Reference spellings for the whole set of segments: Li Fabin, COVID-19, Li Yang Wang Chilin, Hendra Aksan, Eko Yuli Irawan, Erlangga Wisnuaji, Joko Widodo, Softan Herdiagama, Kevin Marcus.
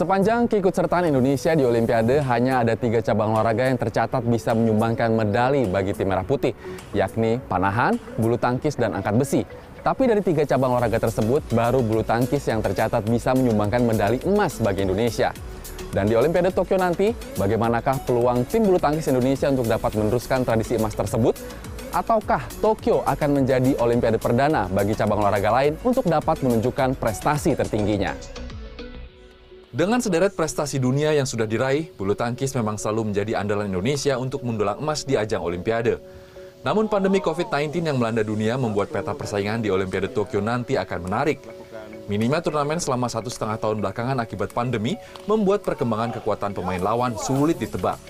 Sepanjang keikutsertaan Indonesia di Olimpiade, hanya ada 3 cabang olahraga yang tercatat bisa menyumbangkan medali bagi tim merah putih, yakni panahan, bulu tangkis, dan angkat besi. Tapi dari 3 cabang olahraga tersebut, baru bulu tangkis yang tercatat bisa menyumbangkan medali emas bagi Indonesia. Dan di Olimpiade Tokyo nanti, bagaimanakah peluang tim bulu tangkis Indonesia untuk dapat meneruskan tradisi emas tersebut? Ataukah Tokyo akan menjadi Olimpiade perdana bagi cabang olahraga lain untuk dapat menunjukkan prestasi tertingginya? Dengan sederet prestasi dunia yang sudah diraih, bulu tangkis memang selalu menjadi andalan Indonesia untuk mendulang emas di ajang Olimpiade. Namun pandemi COVID-19 yang melanda dunia membuat peta persaingan di Olimpiade Tokyo nanti akan menarik. Minimnya turnamen selama 1,5 tahun belakangan akibat pandemi membuat perkembangan kekuatan pemain lawan sulit ditebak.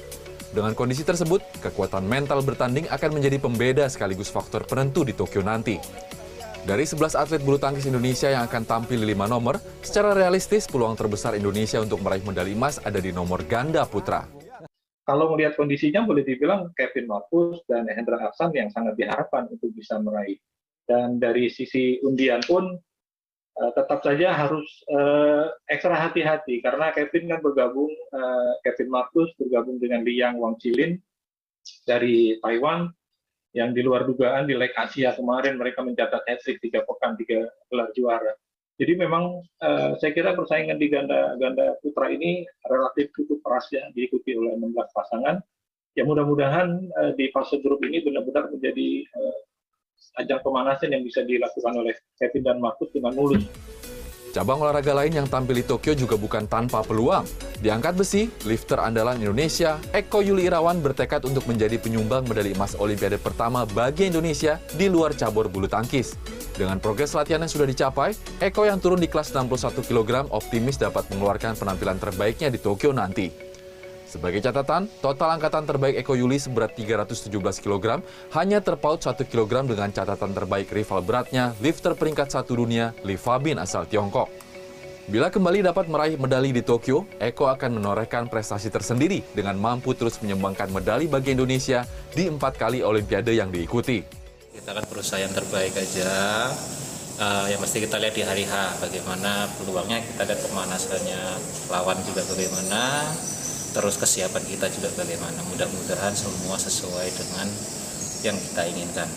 Dengan kondisi tersebut, kekuatan mental bertanding akan menjadi pembeda sekaligus faktor penentu di Tokyo nanti. Dari 11 atlet bulu tangkis Indonesia yang akan tampil di 5 nomor, secara realistis peluang terbesar Indonesia untuk meraih medali emas ada di nomor ganda putra. Kalau melihat kondisinya, boleh dibilang Kevin Marcus dan Hendra Aksan yang sangat diharapkan untuk bisa meraih. Dan dari sisi undian pun tetap saja harus ekstra hati-hati, karena Kevin Marcus bergabung dengan Li Yang Wang Chilin dari Taiwan, yang di luar dugaan di leg Asia kemarin mereka mencatat hat-trick 3 pekan 3 gelar juara. Jadi memang saya kira persaingan di ganda putra ini relatif cukup keras ya, diikuti oleh 16 pasangan. Ya mudah-mudahan di fase grup ini benar-benar menjadi ajang pemanasan yang bisa dilakukan oleh Kevin dan Marcus dengan mulus. Cabang olahraga lain yang tampil di Tokyo juga bukan tanpa peluang. Di angkat besi, lifter andalan Indonesia, Eko Yuli Irawan bertekad untuk menjadi penyumbang medali emas Olimpiade pertama bagi Indonesia di luar cabur bulu tangkis. Dengan progres latihan yang sudah dicapai, Eko yang turun di kelas 61 kg optimis dapat mengeluarkan penampilan terbaiknya di Tokyo nanti. Sebagai catatan, total angkatan terbaik Eko Yuli seberat 317 kg hanya terpaut 1 kg dengan catatan terbaik rival beratnya, lifter peringkat 1 dunia, Li Fabin asal Tiongkok. Bila kembali dapat meraih medali di Tokyo, Eko akan menorehkan prestasi tersendiri dengan mampu terus menyumbangkan medali bagi Indonesia di 4 kali Olimpiade yang diikuti. Kita akan berusaha yang terbaik aja, yang mesti kita lihat di hari H, bagaimana peluangnya, kita lihat pemanasannya, lawan juga bagaimana, terus kesiapan kita juga bagaimana. Mudah-mudahan semua sesuai dengan yang kita inginkan.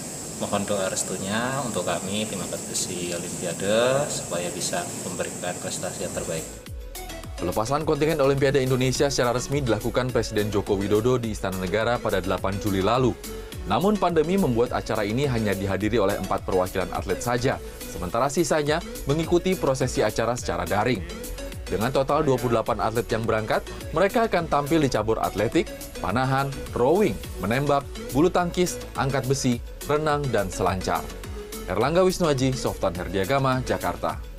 Mohon doa restunya untuk kami tim angkat besi Olimpiade supaya bisa memberikan prestasi yang terbaik. Pelepasan kontingen Olimpiade Indonesia secara resmi dilakukan Presiden Joko Widodo di Istana Negara pada 8 Juli lalu. Namun pandemi membuat acara ini hanya dihadiri oleh 4 perwakilan atlet saja, sementara sisanya mengikuti prosesi acara secara daring. Dengan total 28 atlet yang berangkat, mereka akan tampil di cabur atletik, panahan, rowing, menembak, bulu tangkis, angkat besi, renang, dan selancar. Erlangga Wisnuaji, Softan Herdiagama, Jakarta.